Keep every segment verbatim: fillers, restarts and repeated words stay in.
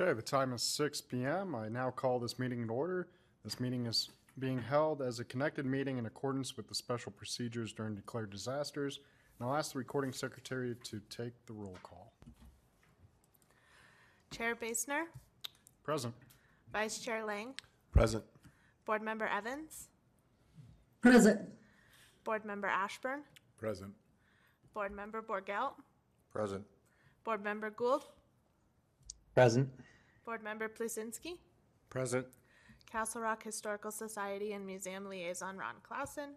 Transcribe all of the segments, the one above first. Okay, the time is six p m I now call this meeting in order. This meeting is being held as a connected meeting in accordance with the special procedures during declared disasters. And I'll ask the recording secretary to take the roll call. Chair Basner? Present. Vice Chair Lang? Present. Board Member Evans? Present. Board Member Ashburn? Present. Board Member Borgelt? Present. Board Member Gould? Present. Board Member Plusinski? Present. Castle Rock Historical Society and Museum Liaison Ron Clausen.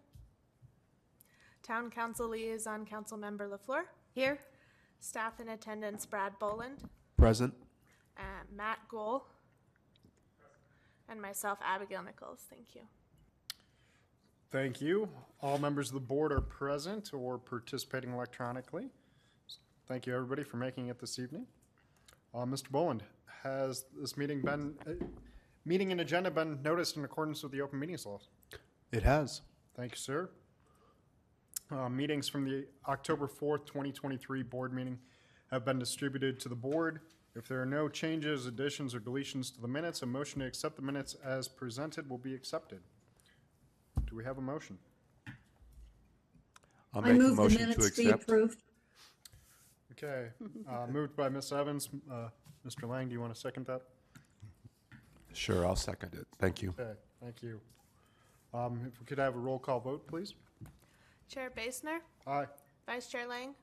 Town Council Liaison Council Member LaFleur? Here. Staff in attendance Brad Boland? Present. Uh, Matt Gohl. And myself, Abigail Nichols. Thank you. Thank you. All members of the board are present or participating electronically. Thank you, everybody, for making it this evening. Uh, Mister Boland, has this meeting been uh, meeting and agenda been noticed in accordance with the open meetings laws? It has. Thank you, sir. Uh, meetings from the October fourth, twenty twenty-three board meeting have been distributed to the board. If there are no changes, additions, or deletions to the minutes, a motion to accept the minutes as presented will be accepted. Do we have a motion? I'll make I move a motion the minutes to be approved. Okay, uh, moved by Miz Evans. Uh, Mister Lang, do you want to second that? Sure, I'll second it. Thank you. Okay, thank you. Um, if we could have a roll call vote, please. Chair Basner? Aye. Vice Chair Lang?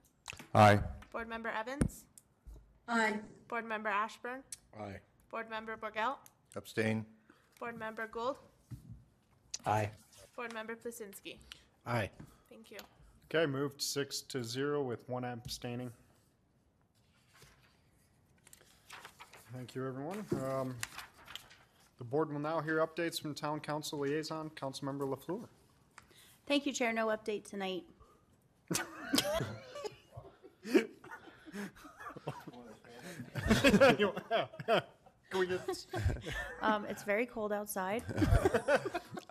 Aye. Board Member Evans? Aye. Board Member Ashburn? Aye. Board Member Borgelt? Abstain. Board Member Gould? Aye. Board Member Plusinski? Aye. Thank you. Okay, moved six to zero with one abstaining. Thank you, everyone. Um, the board will now hear updates from Town Council Liaison, Councilmember LaFleur. Thank you, Chair. No update tonight. Can we get this? Um, it's very cold outside.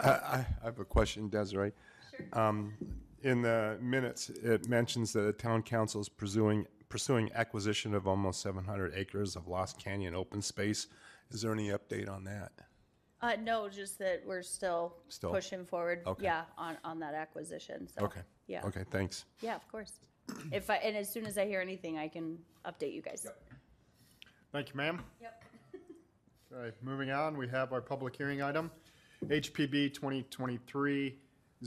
I, I have a question, Desiree. Sure. Um, in the minutes, it mentions that the town council is pursuing pursuing acquisition of almost seven hundred acres of Lost Canyon open space. Is there any update on that? Uh, no, just that we're still, still? pushing forward. Okay. Yeah, on on that acquisition. So, okay. Yeah. Okay. Thanks. Yeah, of course. If I, and as soon as I hear anything, I can update you guys. Yep. Thank you, ma'am. Yep. All right, moving on, we have our public hearing item, H P B twenty twenty-three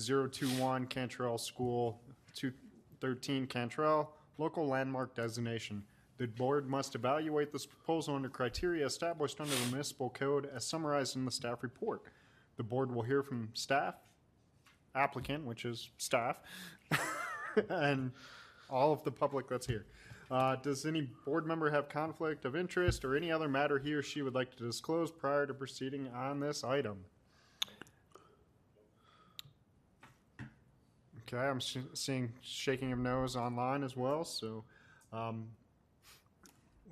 oh two one Cantrell School, two thirteen Cantrell, local landmark designation. The board must evaluate this proposal under criteria established under the municipal code as summarized in the staff report. The board will hear from staff, applicant, which is staff, and all of the public that's here. Uh, does any board member have conflict of interest or any other matter he or she would like to disclose prior to proceeding on this item? Okay, I'm sh seeing shaking of nose online as well, so um,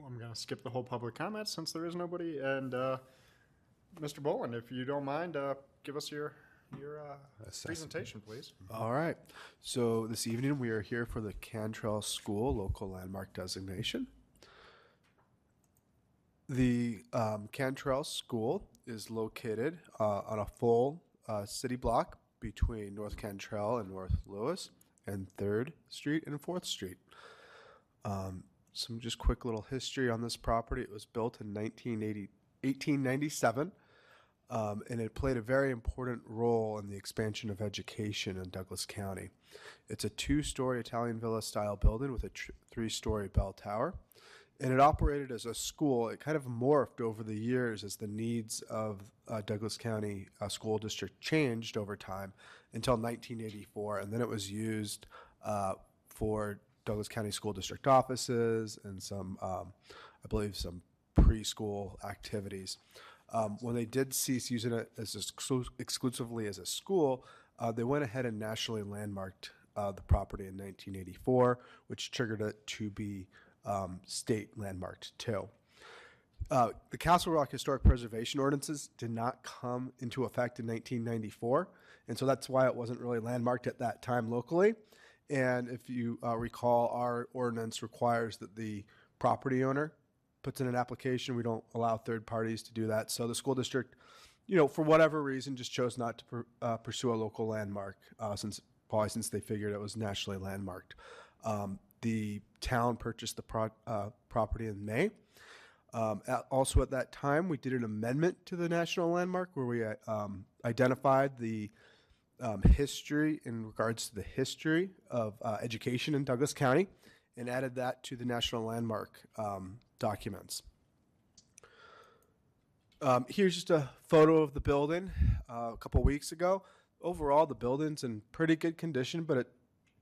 I'm going to skip the whole public comment since there is nobody. And uh, Mister Boland, if you don't mind, uh, give us your... Your uh, presentation, please. All right. So this evening we are here for the Cantrell School local landmark designation. The um, Cantrell School is located uh, on a full uh, city block between North Cantrell and North Lewis and third street and fourth street. Um, some just quick little history on this property. It was built in eighteen ninety-seven. Um, and it played a very important role in the expansion of education in Douglas County. It's a two-story Italian villa-style building with a three-story bell tower, and it operated as a school. It kind of morphed over the years as the needs of uh, Douglas County uh, School District changed over time until nineteen eighty-four, and then it was used uh, for Douglas County School District offices and some, um, I believe, some preschool activities. Um, when they did cease using it as exclu exclusively as a school, uh, they went ahead and nationally landmarked uh, the property in nineteen eighty-four, which triggered it to be um, state landmarked too. Uh, the Castle Rock Historic Preservation Ordinances did not come into effect in nineteen ninety-four, and so that's why it wasn't really landmarked at that time locally. And if you uh, recall, our ordinance requires that the property owner puts in an application. We don't allow third parties to do that. So the school district, you know, for whatever reason, just chose not to per, uh, pursue a local landmark uh, since probably since they figured it was nationally landmarked. Um, the town purchased the pro, uh, property in May. Um, at, also at that time, we did an amendment to the national landmark where we uh, um, identified the um, history in regards to the history of uh, education in Douglas County and added that to the national landmark um, documents. Um, here's just a photo of the building uh, a couple weeks ago. Overall, the building's in pretty good condition, but it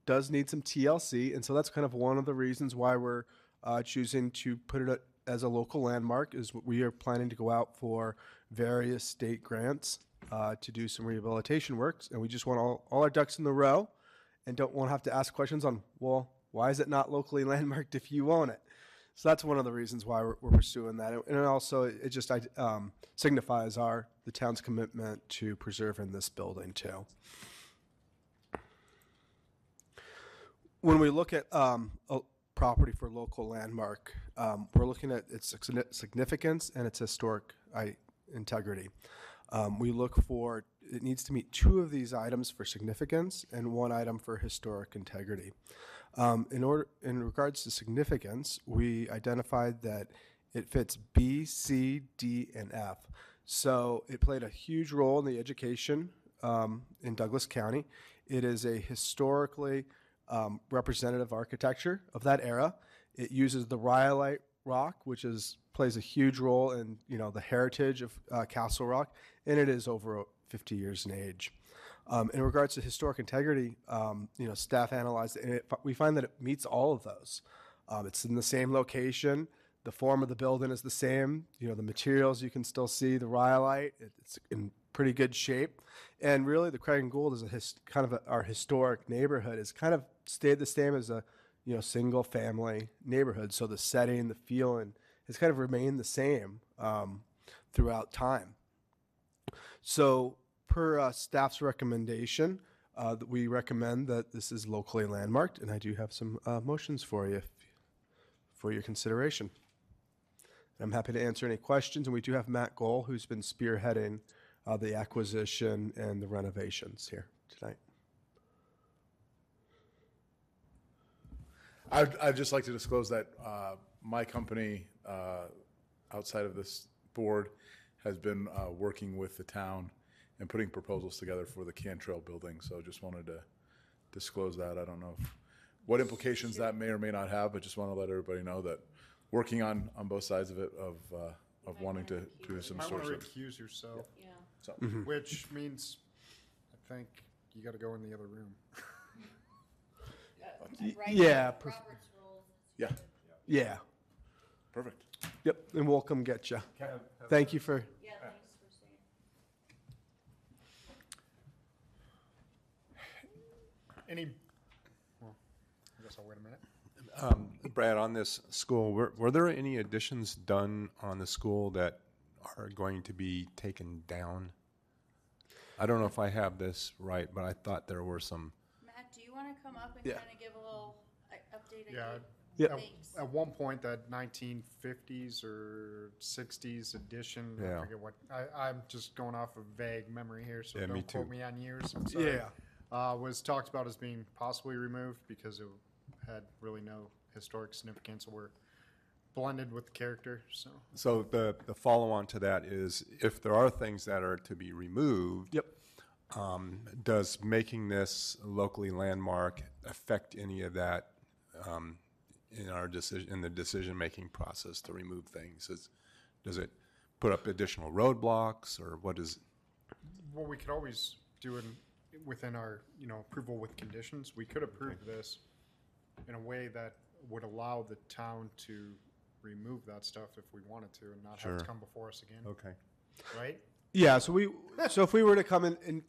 does need some T L C, and so that's kind of one of the reasons why we're uh, choosing to put it at, as a local landmark, is we are planning to go out for various state grants uh, to do some rehabilitation works, and we just want all, all our ducks in the row and don't want to have to ask questions on, well, why is it not locally landmarked if you own it? So that's one of the reasons why we're, we're pursuing that. And also it just um, signifies our the town's commitment to preserving this building too. When we look at um, a property for local landmark, um, we're looking at its significance and its historic integrity. Um, we look for, it needs to meet two of these items for significance and one item for historic integrity. Um, in order, in regards to significance, we identified that it fits B, C, D, and F. So it played a huge role in the education um, in Douglas County. It is a historically um, representative architecture of that era. It uses the rhyolite rock, which is plays a huge role in, you know, the heritage of uh, Castle Rock, and it is over fifty years in age. Um, in regards to historic integrity, um, you know, staff analyzed it, and it, we find that it meets all of those. Um, it's in the same location. The form of the building is the same. You know, the materials you can still see, the rhyolite, it, it's in pretty good shape. And really, the Craig and Gould is a his, kind of a, our historic neighborhood. It's kind of stayed the same as a, you know, single family neighborhood. So the setting, the feeling has kind of remained the same um, throughout time. So per uh, staff's recommendation, uh, that we recommend that this is locally landmarked, and I do have some uh, motions for you if, for your consideration. And I'm happy to answer any questions, and we do have Matt Gohl, who's been spearheading uh, the acquisition and the renovations here tonight. I'd, I'd just like to disclose that uh, my company, uh, outside of this board, has been uh, working with the town and putting proposals together for the Cantrell building. So just wanted to disclose that. I don't know if, what implications that may or may not have, but just want to let everybody know that working on, on both sides of it, of, uh, of wanting to do some sort of... You might want to recuse yourself, yeah. So, mm-hmm. Which means, I think, you got to go in the other room. Uh, right yeah, Robert's rules. Yeah, yeah, perfect. Yep, and we'll come get you. Have, have Thank a, you for. Yeah, uh, thanks for saying. Any? Well, I guess I'll wait a minute. Um, Brad, on this school, were, were there any additions done on the school that are going to be taken down? I don't know if I have this right, but I thought there were some. Do you want to come up and yeah. kind of give a little update? Yeah, yeah. At, at one point, that nineteen fifties or sixties edition. Yeah. I forget what. I, I'm just going off of vague memory here, so yeah, don't me quote too. me on years. I'm sorry. Yeah, uh, was talked about as being possibly removed because it had really no historic significance or blended with the character. So, so the the follow on to that is, if there are things that are to be removed. Yep. Um, does making this locally landmark affect any of that um, in our decision, in the decision-making process to remove things? Is, does it put up additional roadblocks, or what is? Well, we could always do it within our, you know, approval with conditions. We could approve this in a way that would allow the town to remove that stuff if we wanted to, and not sure. have it come before us again. Okay. Right. Yeah, so we so if we were to come in and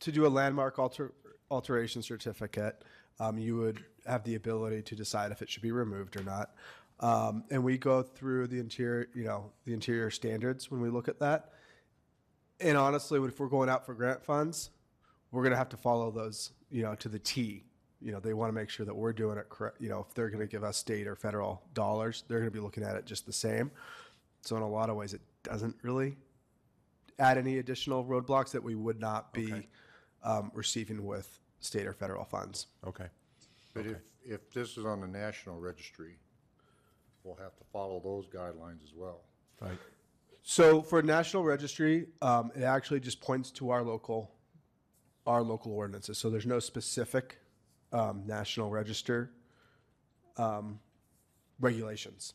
to do a landmark alter, alteration certificate, um, you would have the ability to decide if it should be removed or not. Um, and we go through the interior, you know, the interior standards when we look at that. And honestly, if we're going out for grant funds, we're going to have to follow those, you know, to the T you know, they want to make sure that we're doing it correct. You know, if they're going to give us state or federal dollars, they're going to be looking at it just the same. So in a lot of ways, it doesn't really add any additional roadblocks that we would not be okay. um, receiving with state or federal funds. Okay. But okay. if, if this is on the National Registry, we'll have to follow those guidelines as well. Right. So for National Registry, um, it actually just points to our local, our local ordinances. So there's no specific um, National Register um, regulations.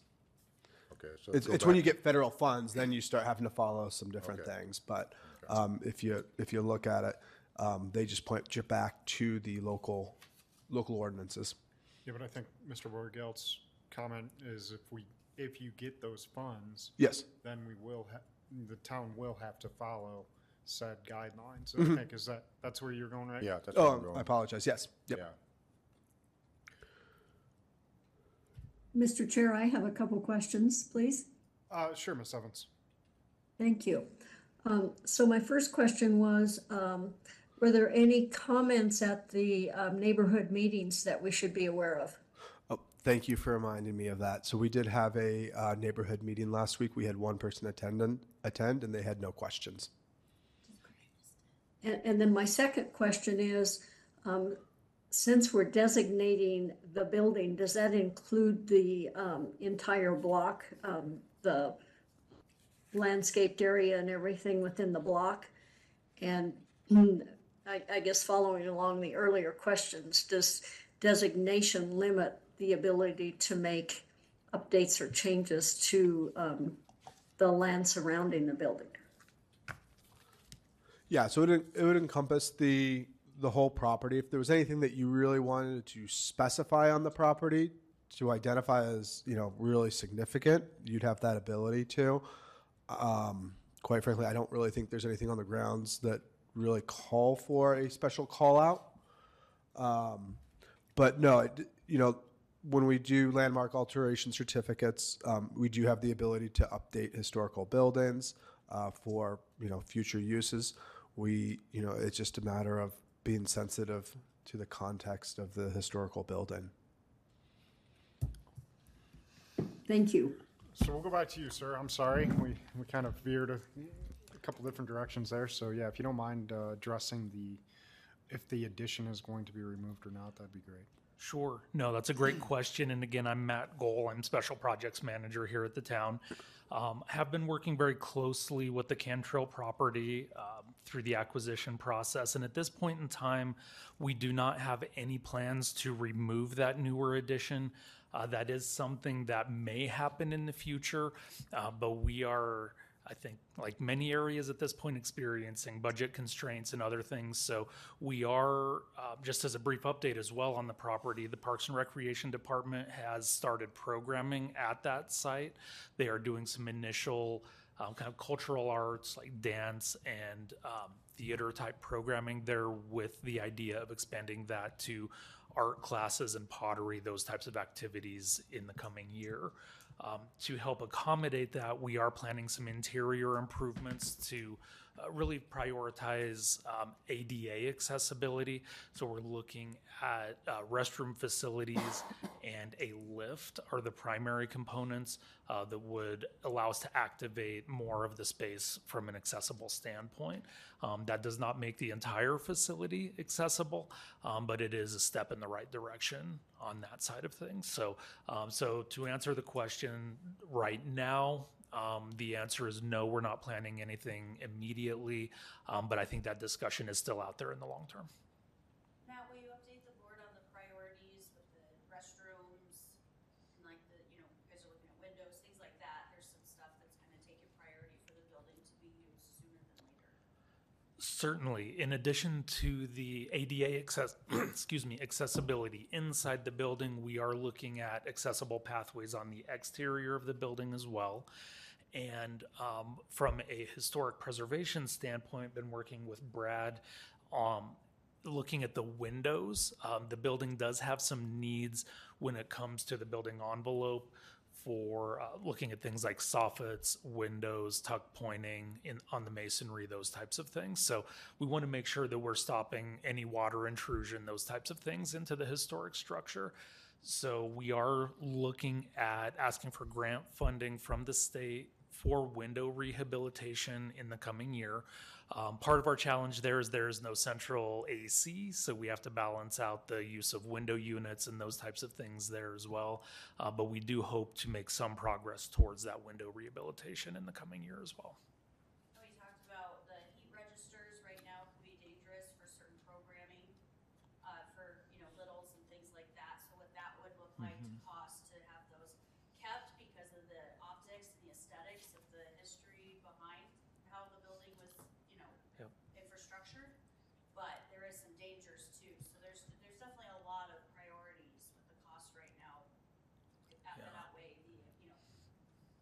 Okay, so it's, it's when you get federal funds, then you start having to follow some different okay. things. But um, if you if you look at it, um, they just point you back to the local local ordinances. Yeah, but I think Mister Borgelt's comment is if we if you get those funds, yes, then we will ha the town will have to follow said guidelines. So mm-hmm. I think is that that's where you're going, right? Yeah. That's oh, where I'm going. I apologize. Yes. Yep. Yeah. Mister Chair, I have a couple questions, please. Uh, sure, Miz Evans. Thank you. Um, so my first question was, um, were there any comments at the um, neighborhood meetings that we should be aware of? Oh, thank you for reminding me of that. So we did have a uh, neighborhood meeting last week. We had one person attend and, attend, and they had no questions. And, and then my second question is, um, since we're designating the building, does that include the um, entire block, um, the landscaped area and everything within the block? And I, I guess following along the earlier questions, does designation limit the ability to make updates or changes to um, the land surrounding the building? Yeah, so it, it would encompass the the whole property. If there was anything that you really wanted to specify on the property to identify as, you know, really significant, you'd have that ability to. Um, quite frankly, I don't really think there's anything on the grounds that really call for a special call out. Um, but no, it, you know, when we do landmark alteration certificates, um, we do have the ability to update historical buildings uh, for, you know, future uses. We, you know, it's just a matter of being sensitive to the context of the historical building. Thank you. So we'll go back to you, sir. I'm sorry. We, we kind of veered a, a couple different directions there. So yeah, if you don't mind uh, addressing the, if the addition is going to be removed or not, that'd be great. Sure. No, that's a great question. And again, I'm Matt Gohl. I'm Special Projects Manager here at the town. Um, have been working very closely with the Cantrell property uh, through the acquisition process. And at this point in time, we do not have any plans to remove that newer addition. Uh, that is something that may happen in the future, uh, but we are, I think, like many areas at this point, experiencing budget constraints and other things. So we are, uh, just as a brief update as well on the property, the Parks and Recreation Department has started programming at that site. They are doing some initial um, kind of cultural arts like dance and um, theater type programming there with the idea of expanding that to art classes and pottery, those types of activities in the coming year. Um, to help accommodate that, we are planning some interior improvements to uh, really prioritize um, A D A accessibility. So we're looking at uh, restroom facilities and a lift are the primary components uh, that would allow us to activate more of the space from an accessible standpoint. Um, that does not make the entire facility accessible, um, but it is a step in the right direction on that side of things. So, um, so to answer the question right now, um, the answer is no, we're not planning anything immediately, um, but I think that discussion is still out there in the long term. Matt, will you update the board on the priorities with the restrooms and like the, you know, you guys are looking at windows, things like that. There's some stuff that's kind of taking priority for the building to be used sooner than later. Certainly. In addition to the A D A access, excuse me, accessibility inside the building, we are looking at accessible pathways on the exterior of the building as well. And um, from a historic preservation standpoint, been working with Brad um, looking at the windows. Um, the building does have some needs when it comes to the building envelope for uh, looking at things like soffits, windows, tuck pointing in on the masonry, those types of things. So we want to make sure that we're stopping any water intrusion, those types of things into the historic structure. So we are looking at asking for grant funding from the state for window rehabilitation in the coming year. Um, part of our challenge there is there is no central A C, so we have to balance out the use of window units and those types of things there as well. Uh, but we do hope to make some progress towards that window rehabilitation in the coming year as well. So you talked about the heat registers right now can be dangerous for certain programming, uh, for you know littles and things like that. So what that would look like mm-hmm. to cost to have those kept because of the optics and the aesthetics of the history behind how the building was, you know, yep. infrastructure. But there is some dangers too. So there's there's definitely a lot of priorities with the cost right now that yeah. outweigh the you know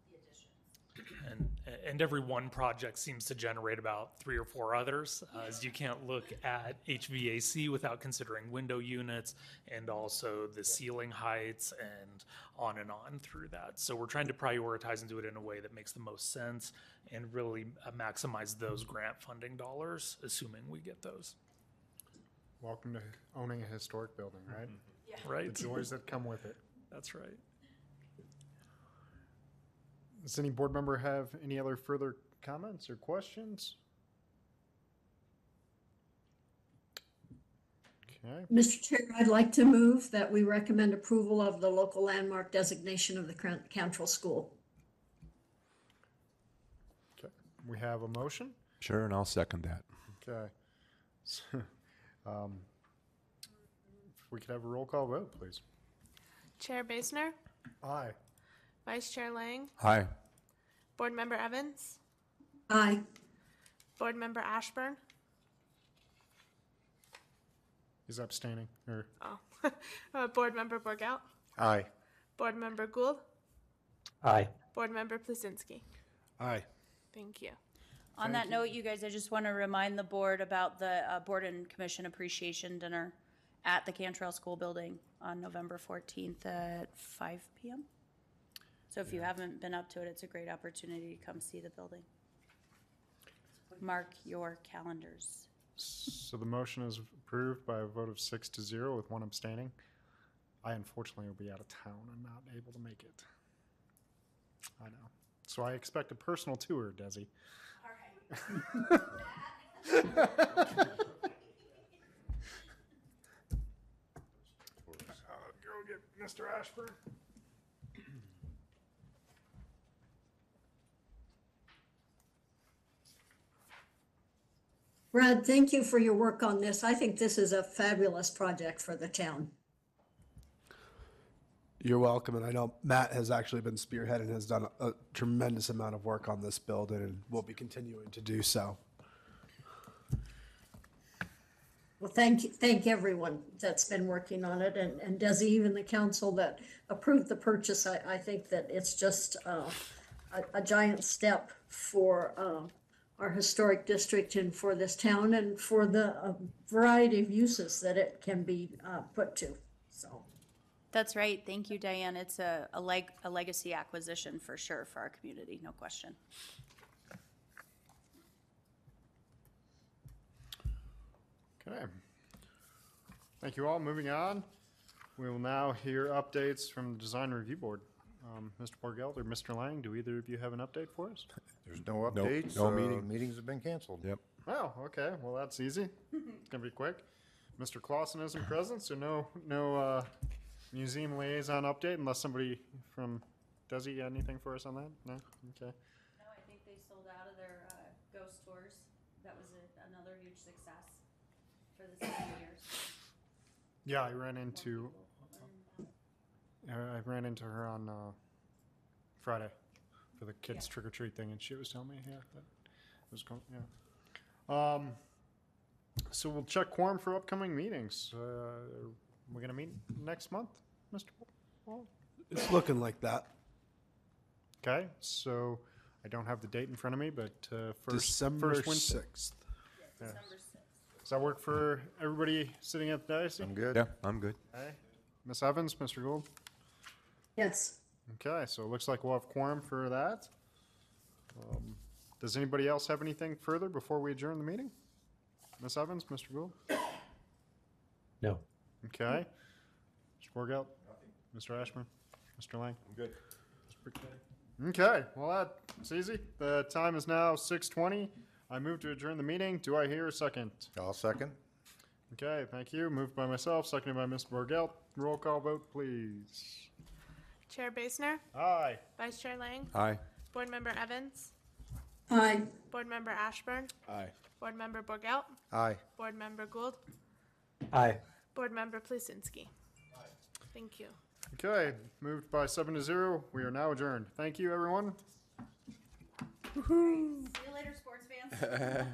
the additions. And and every one project seems to generate about three or four others, uh, as you can't look at H V A C without considering window units and also the ceiling heights and on and on through that. So we're trying to prioritize and do it in a way that makes the most sense and really uh, maximize those grant funding dollars, assuming we get those. Welcome to owning a historic building, right? Mm-hmm. Yeah. Right. The joys that come with it. That's right. Does any board member have any other further comments or questions? Okay. Mister Chair, I'd like to move that we recommend approval of the local landmark designation of the Cantrell School. Okay. We have a motion. Sure, and I'll second that. Okay. So, um, if we could have a roll call vote, please. Chair Basner? Aye. Vice Chair Lang? Aye. Board Member Evans? Aye. Board Member Ashburn? He's abstaining. Or... Oh. uh, Board Member Borgout? Aye. Board Member Gould? Aye. Board Member Plasinski? Aye. Thank you. On Thank that you. note, you guys, I just want to remind the board about the uh, Board and Commission Appreciation Dinner at the Cantrell School Building on November fourteenth at five p.m. So if you haven't been up to it, it's a great opportunity to come see the building. Mark your calendars. So the motion is approved by a vote of six to zero with one abstaining. I unfortunately will be out of town and not able to make it. I know. So I expect a personal tour, Desi. All right. I'll go get Mister Ashford. Brad, thank you for your work on this. I think this is a fabulous project for the town. You're welcome. And I know Matt has actually been spearheading and has done a, a tremendous amount of work on this building and will be continuing to do so. Well, thank you. Thank everyone that's been working on it. And, and Desi, even the council that approved the purchase, I, I think that it's just uh, a, a giant step for uh, our historic district and for this town and for the uh, variety of uses that it can be uh, put to. So that's right. Thank you, Diane. It's a, a, leg, a legacy acquisition for sure for our community, no question. Okay. Thank you all. Moving on, we will now hear updates from the Design Review Board. Um, Mister Borgelt or Mister Lang, do either of you have an update for us? There's no updates. Nope. No uh, meeting. Meetings have been canceled. Yep. Oh, okay. Well, that's easy. It's going to be quick. Mister Clausen isn't present, so no no uh, museum liaison update unless somebody from Desi got anything for us on that? No? Okay. No, I think they sold out of their uh, ghost tours. That was a, another huge success for the seven years. Yeah, I ran into... I ran into her on uh, Friday for the kids yeah. trick or treat thing, and she was telling me, yeah, that it was going, yeah. Um, so we'll check quorum for upcoming meetings. Uh, we're gonna meet next month, Mister Wall? It's looking like that. Okay, so I don't have the date in front of me, but uh, first December first Wednesday. sixth. Yeah, December sixth. Does that work for everybody sitting at the dais? I'm good. Yeah, I'm good. Okay. Miz Evans, Mister Gould. Yes. Okay, so it looks like we'll have quorum for that. Um, does anybody else have anything further before we adjourn the meeting? Miz Evans, Mister Gould? No. Okay. Mister Borgout? Nothing. Mister Ashburn? Mister Lang? I'm good. Okay, well, that's easy. The time is now six twenty. I move to adjourn the meeting. Do I hear a second? I'll second. Okay, thank you. Moved by myself, seconded by Miz Borgelt. Roll call vote, please. Chair Basner? Aye. Vice Chair Lang? Aye. Board Member Evans? Aye. Board Member Ashburn? Aye. Board Member Borgelt? Aye. Board Member Gould? Aye. Board Member Plusinski? Aye. Thank you. Okay, moved by seven to zero. We are now adjourned. Thank you, everyone. Woo-hoo. See you later, sports fans.